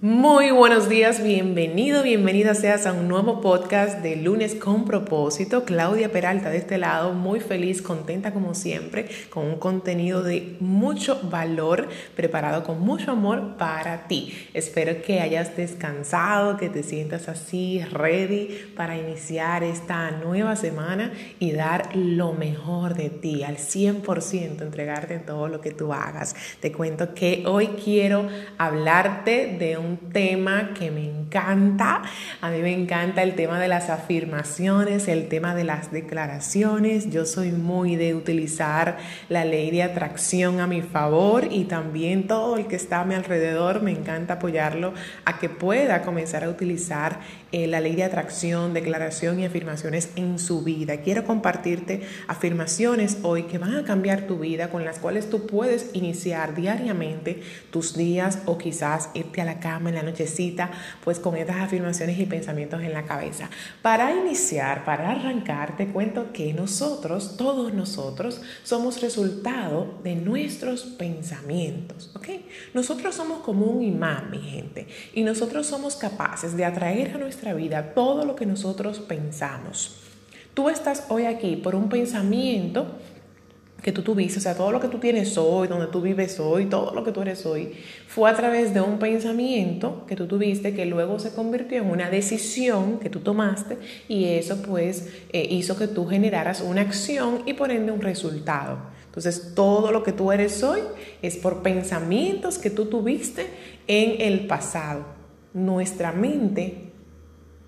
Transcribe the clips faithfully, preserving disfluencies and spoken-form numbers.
Muy buenos días, bienvenido, bienvenida seas a un nuevo podcast de Lunes con Propósito. Claudia Peralta de este lado, muy feliz, contenta como siempre, con un contenido de mucho valor, preparado con mucho amor para ti. Espero que hayas descansado, que te sientas así, ready para iniciar esta nueva semana y dar lo mejor de ti, al cien por ciento, entregarte en todo lo que tú hagas. Te cuento que hoy quiero hablarte de un Un tema que me encanta. A mí me encanta el tema de las afirmaciones, el tema de las declaraciones. Yo soy muy de utilizar la ley de atracción a mi favor y también todo el que está a mi alrededor. Me encanta apoyarlo a que pueda comenzar a utilizar eh, la ley de atracción, declaración y afirmaciones en su vida. Quiero compartirte afirmaciones hoy que van a cambiar tu vida, con las cuales tú puedes iniciar diariamente tus días o quizás irte a la cama en la nochecita, pues con estas afirmaciones y pensamientos en la cabeza. Para iniciar, para arrancar, te cuento que nosotros, todos nosotros, somos resultado de nuestros pensamientos, ¿ok? Nosotros somos como un imán, mi gente, y nosotros somos capaces de atraer a nuestra vida todo lo que nosotros pensamos. Tú estás hoy aquí por un pensamiento que tú tuviste, o sea, todo lo que tú tienes hoy, donde tú vives hoy, todo lo que tú eres hoy, fue a través de un pensamiento que tú tuviste que luego se convirtió en una decisión que tú tomaste, y eso pues eh, hizo que tú generaras una acción y por ende un resultado. Entonces, todo lo que tú eres hoy es por pensamientos que tú tuviste en el pasado. Nuestra mente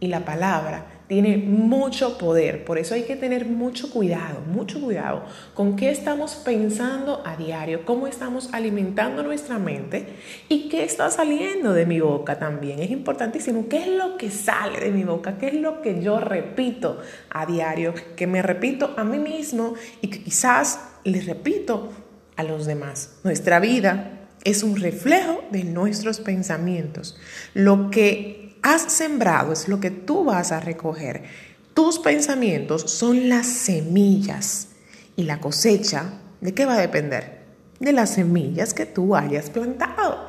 y la palabra tiene mucho poder, por eso hay que tener mucho cuidado, mucho cuidado con qué estamos pensando a diario, cómo estamos alimentando nuestra mente y qué está saliendo de mi boca también. Es importantísimo, qué es lo que sale de mi boca, qué es lo que yo repito a diario, que me repito a mí mismo y que quizás les repito a los demás. Nuestra vida es un reflejo de nuestros pensamientos. Lo que has sembrado es lo que tú vas a recoger. Tus pensamientos son las semillas, y la cosecha, ¿de qué va a depender? De las semillas que tú hayas plantado.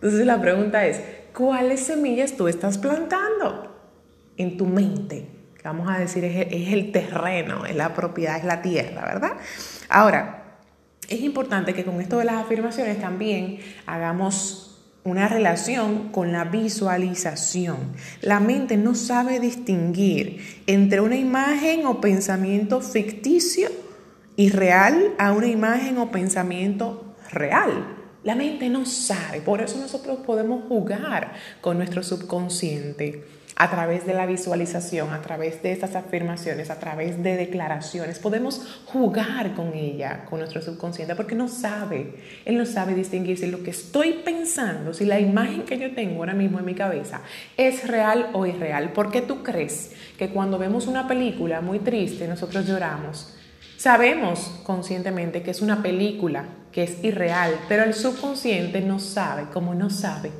Entonces la pregunta es, ¿cuáles semillas tú estás plantando en tu mente? Vamos a decir, es el, es el terreno, es la propiedad, es la tierra, ¿verdad? Ahora, es importante que con esto de las afirmaciones también hagamos una relación con la visualización. La mente no sabe distinguir entre una imagen o pensamiento ficticio y real a una imagen o pensamiento real. La mente no sabe, por eso nosotros podemos jugar con nuestro subconsciente a través de la visualización, a través de estas afirmaciones, a través de declaraciones. Podemos jugar con ella, con nuestro subconsciente, porque no sabe. Él no sabe distinguir si lo que estoy pensando, si la imagen que yo tengo ahora mismo en mi cabeza es real o irreal. ¿Por qué tú crees que cuando vemos una película muy triste nosotros lloramos? Sabemos conscientemente que es una película, que es irreal, pero el subconsciente no sabe. Como no sabe,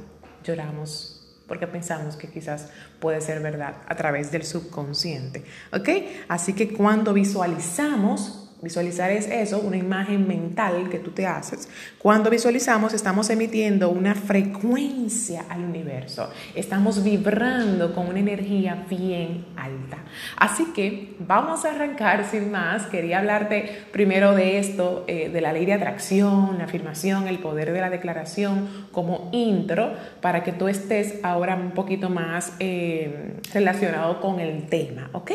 lloramos, porque pensamos que quizás puede ser verdad a través del subconsciente, ¿ok? Así que cuando visualizamos, visualizar es eso, una imagen mental que tú te haces. Cuando visualizamos, estamos emitiendo una frecuencia al universo. Estamos vibrando con una energía bien alta. Así que vamos a arrancar sin más. Quería hablarte primero de esto, eh, de la ley de atracción, la afirmación, el poder de la declaración como intro, para que tú estés ahora un poquito más eh, relacionado con el tema, ¿ok?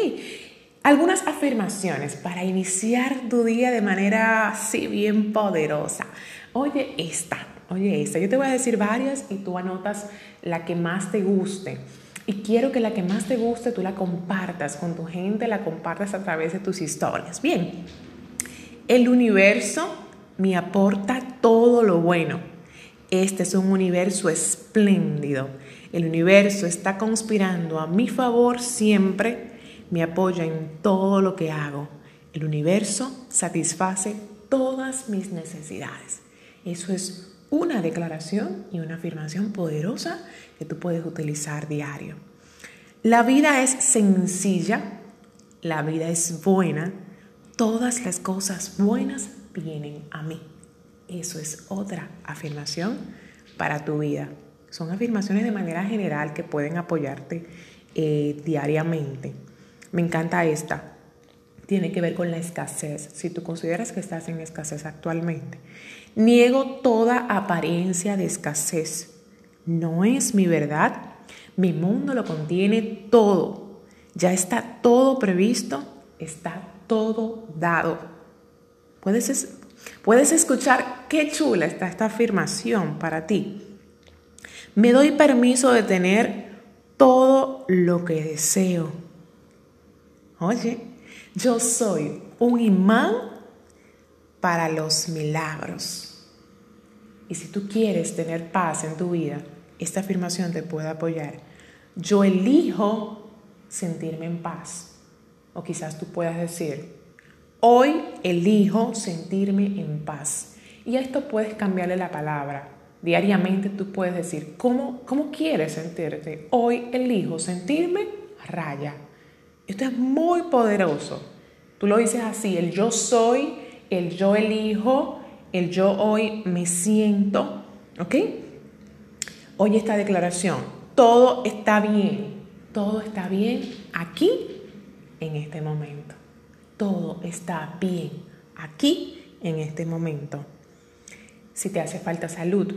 Algunas afirmaciones para iniciar tu día de manera así bien poderosa. Oye esta, oye esta. Yo te voy a decir varias y tú anotas la que más te guste. Y quiero que la que más te guste tú la compartas con tu gente, la compartas a través de tus historias. Bien, el universo me aporta todo lo bueno. Este es un universo espléndido. El universo está conspirando a mi favor siempre. Me apoya en todo lo que hago. El universo satisface todas mis necesidades. Eso es una declaración y una afirmación poderosa que tú puedes utilizar diario. La vida es sencilla, la vida es buena, todas las cosas buenas vienen a mí. Eso es otra afirmación para tu vida. Son afirmaciones de manera general que pueden apoyarte eh, diariamente. Me encanta esta. Tiene que ver con la escasez. Si tú consideras que estás en escasez actualmente. Niego toda apariencia de escasez. No es mi verdad. Mi mundo lo contiene todo. Ya está todo previsto. Está todo dado. Puedes, es, puedes escuchar qué chula está esta afirmación para ti. Me doy permiso de tener todo lo que deseo. Oye, yo soy un imán para los milagros. Y si tú quieres tener paz en tu vida, esta afirmación te puede apoyar. Yo elijo sentirme en paz. O quizás tú puedas decir, hoy elijo sentirme en paz. Y a esto puedes cambiarle la palabra. Diariamente tú puedes decir, ¿cómo, cómo quieres sentirte? Hoy elijo sentirme a raya. Esto es muy poderoso. Tú lo dices así, el yo soy, el yo elijo, el yo hoy me siento. ¿Ok? Oye esta declaración, todo está bien. Todo está bien aquí, en este momento. Todo está bien aquí, en este momento. Si te hace falta salud,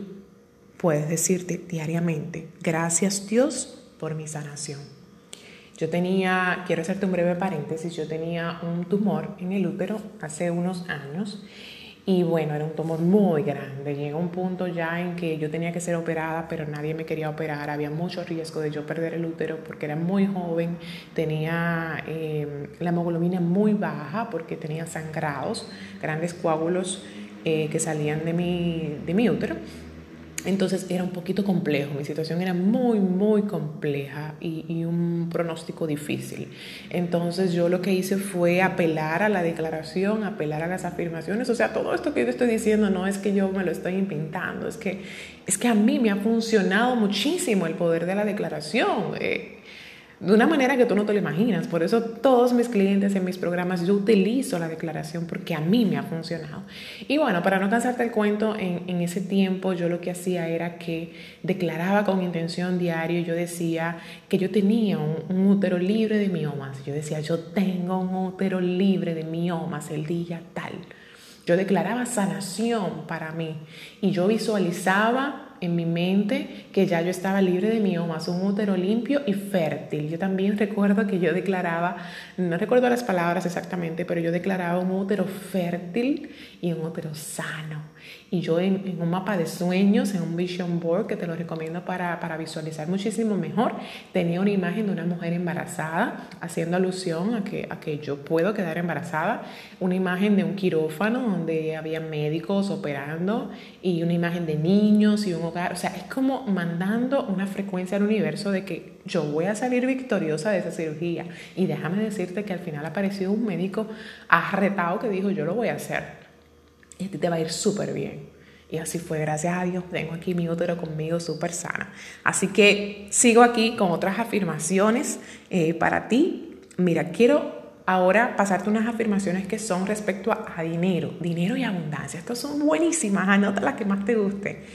puedes decirte diariamente, gracias Dios por mi sanación. Yo tenía, quiero hacerte un breve paréntesis, yo tenía un tumor en el útero hace unos años y bueno, era un tumor muy grande. Llegó un punto ya en que yo tenía que ser operada, pero nadie me quería operar. Había mucho riesgo de yo perder el útero porque era muy joven, tenía eh, la hemoglobina muy baja porque tenía sangrados, grandes coágulos, Eh, que salían de mi, de mi útero. Entonces era un poquito complejo, mi situación era muy muy compleja y, y un pronóstico difícil. Entonces yo lo que hice fue apelar a la declaración, apelar a las afirmaciones. O sea, todo esto que yo estoy diciendo no es que yo me lo estoy inventando, es que, es que a mí me ha funcionado muchísimo el poder de la declaración, eh. de una manera que tú no te lo imaginas. Por eso todos mis clientes en mis programas yo utilizo la declaración porque a mí me ha funcionado. Y bueno, para no cansarte el cuento, en, en ese tiempo yo lo que hacía era que declaraba con intención diario. Yo decía que yo tenía un, un útero libre de miomas. Yo decía, yo tengo un útero libre de miomas el día tal. Yo declaraba sanación para mí y yo visualizaba en mi mente que ya yo estaba libre de miomas, un útero limpio y fértil. Yo también recuerdo que yo declaraba, no recuerdo las palabras exactamente, pero yo declaraba un útero fértil y un útero sano. Y yo en, en un mapa de sueños, en un vision board, que te lo recomiendo para, para visualizar muchísimo mejor, tenía una imagen de una mujer embarazada, haciendo alusión a que, a que yo puedo quedar embarazada, una imagen de un quirófano donde había médicos operando y una imagen de niños y un hogar. O sea, es como mandando una frecuencia al universo de que yo voy a salir victoriosa de esa cirugía. Y déjame decirte que al final apareció un médico arretado que dijo, yo lo voy a hacer. Y a ti te va a ir súper bien. Y así fue, gracias a Dios, tengo aquí mi útero conmigo súper sana. Así que sigo aquí con otras afirmaciones eh, para ti. Mira, quiero ahora pasarte unas afirmaciones que son respecto a, a dinero, dinero y abundancia. Estas son buenísimas, anota las que más te guste.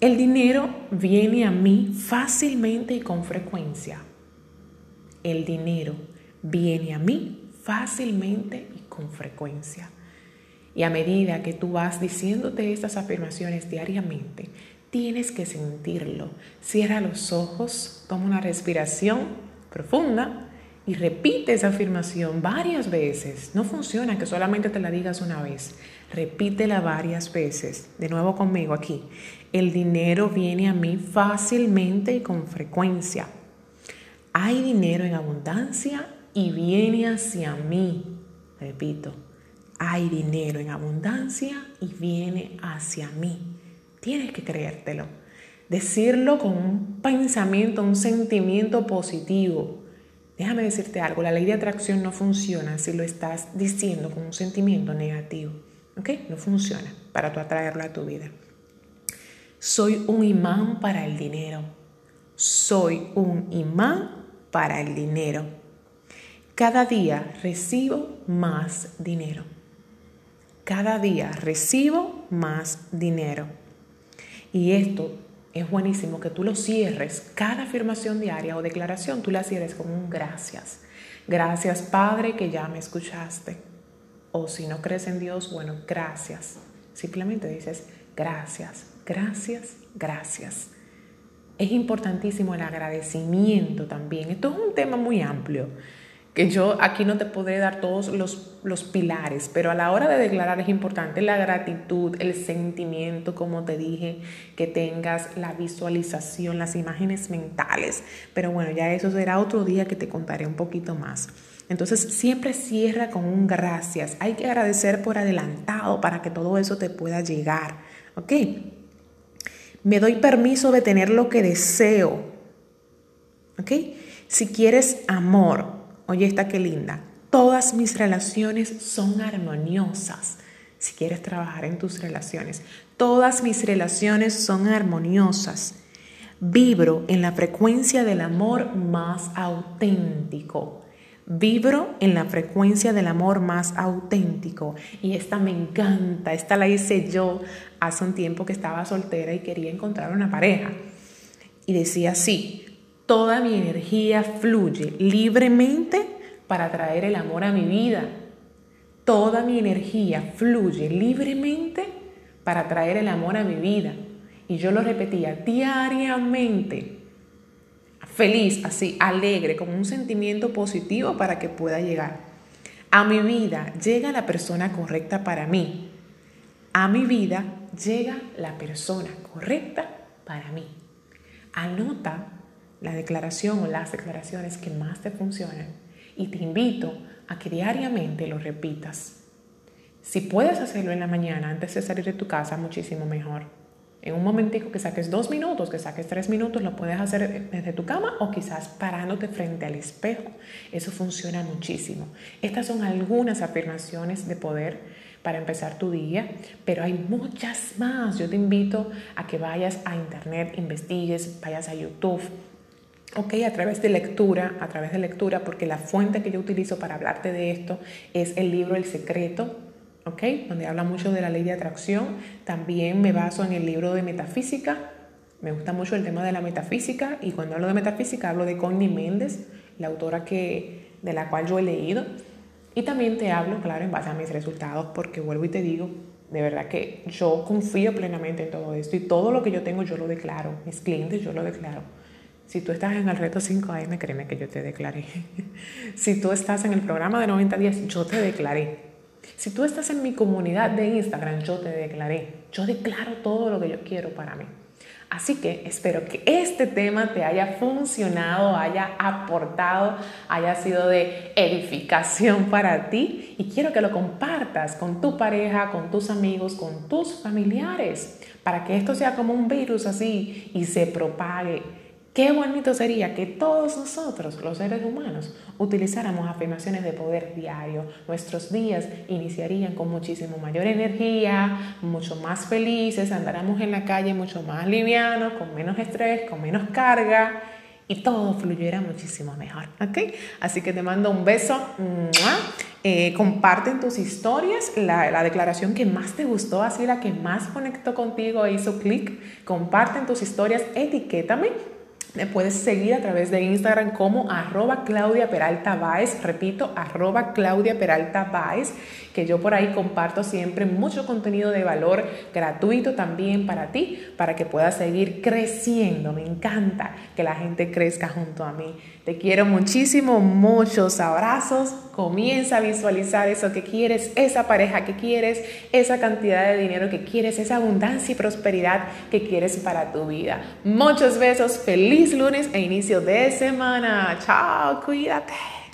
El dinero viene a mí fácilmente y con frecuencia. El dinero viene a mí fácilmente y con frecuencia. Y a medida que tú vas diciéndote estas afirmaciones diariamente, tienes que sentirlo. Cierra los ojos, toma una respiración profunda y repite esa afirmación varias veces. No funciona que solamente te la digas una vez. Repítela varias veces. De nuevo conmigo aquí. El dinero viene a mí fácilmente y con frecuencia. Hay dinero en abundancia y viene hacia mí. Repito. Hay dinero en abundancia y viene hacia mí. Tienes que creértelo. Decirlo con un pensamiento, un sentimiento positivo. Déjame decirte algo, la ley de atracción no funciona si lo estás diciendo con un sentimiento negativo. ¿Ok? No funciona para tú atraerlo a tu vida. Soy un imán para el dinero. Soy un imán para el dinero. Cada día recibo más dinero. Cada día recibo más dinero. Y esto es buenísimo que tú lo cierres, cada afirmación diaria o declaración, tú la cierres con un gracias. Gracias, Padre, que ya me escuchaste. O si no crees en Dios, bueno, gracias. Simplemente dices gracias, gracias, gracias. Es importantísimo el agradecimiento también. Esto es un tema muy amplio, que yo aquí no te podré dar todos los, los pilares, pero a la hora de declarar es importante la gratitud, el sentimiento, como te dije, que tengas la visualización, las imágenes mentales. Pero bueno, ya eso será otro día que te contaré un poquito más. Entonces, siempre cierra con un gracias. Hay que agradecer por adelantado para que todo eso te pueda llegar, ¿ok? Me doy permiso de tener lo que deseo, ¿ok? Si quieres amor, oye, esta qué linda. Todas mis relaciones son armoniosas. Si quieres trabajar en tus relaciones. Todas mis relaciones son armoniosas. Vibro en la frecuencia del amor más auténtico. Vibro en la frecuencia del amor más auténtico. Y esta me encanta. Esta la hice yo hace un tiempo que estaba soltera y quería encontrar una pareja. Y decía así: toda mi energía fluye libremente para traer el amor a mi vida. Toda mi energía fluye libremente para traer el amor a mi vida. Y yo lo repetía diariamente. Feliz, así, alegre, con un sentimiento positivo para que pueda llegar. A mi vida llega la persona correcta para mí. A mi vida llega la persona correcta para mí. Anota la declaración o las declaraciones que más te funcionan y te invito a que diariamente lo repitas. Si puedes hacerlo en la mañana antes de salir de tu casa, muchísimo mejor. En un momentico que saques dos minutos, que saques tres minutos, lo puedes hacer desde tu cama o quizás parándote frente al espejo. Eso funciona muchísimo. Estas son algunas afirmaciones de poder para empezar tu día, pero hay muchas más. Yo te invito a que vayas a internet, investigues, vayas a YouTube, ok, a través de lectura, a través de lectura, porque la fuente que yo utilizo para hablarte de esto es el libro El Secreto, ok, donde habla mucho de la ley de atracción. También me baso en el libro de Metafísica. Me gusta mucho el tema de la metafísica y cuando hablo de metafísica hablo de Connie Méndez, la autora que, de la cual yo he leído. Y también te hablo, claro, en base a mis resultados, porque vuelvo y te digo, de verdad que yo confío plenamente en todo esto y todo lo que yo tengo yo lo declaro. Mis clientes yo lo declaro. Si tú estás en el reto cinco a eme, créeme que yo te declaré. Si tú estás en el programa de noventa días, yo te declaré. Si tú estás en mi comunidad de Instagram, yo te declaré. Yo declaro todo lo que yo quiero para mí. Así que espero que este tema te haya funcionado, haya aportado, haya sido de edificación para ti. Y quiero que lo compartas con tu pareja, con tus amigos, con tus familiares, para que esto sea como un virus así y se propague. Qué bonito sería que todos nosotros, los seres humanos, utilizáramos afirmaciones de poder diario. Nuestros días iniciarían con muchísimo mayor energía, mucho más felices, andaríamos en la calle mucho más livianos, con menos estrés, con menos carga y todo fluyera muchísimo mejor, ¿ok? Así que te mando un beso. Eh, comparten tus historias, la, la declaración que más te gustó, así la que más conectó contigo e hizo clic. Comparten tus historias, etiquétame. Me puedes seguir a través de Instagram como arroba Claudia Peralta Báez, repito, arroba Claudia Peralta Báez, que yo por ahí comparto siempre mucho contenido de valor gratuito también para ti, para que puedas seguir creciendo. Me encanta que la gente crezca junto a mí. Te quiero muchísimo, muchos abrazos. Comienza a visualizar eso que quieres, esa pareja que quieres, esa cantidad de dinero que quieres, esa abundancia y prosperidad que quieres para tu vida. Muchos besos, feliz lunes e inicio de semana. Chao, cuídate.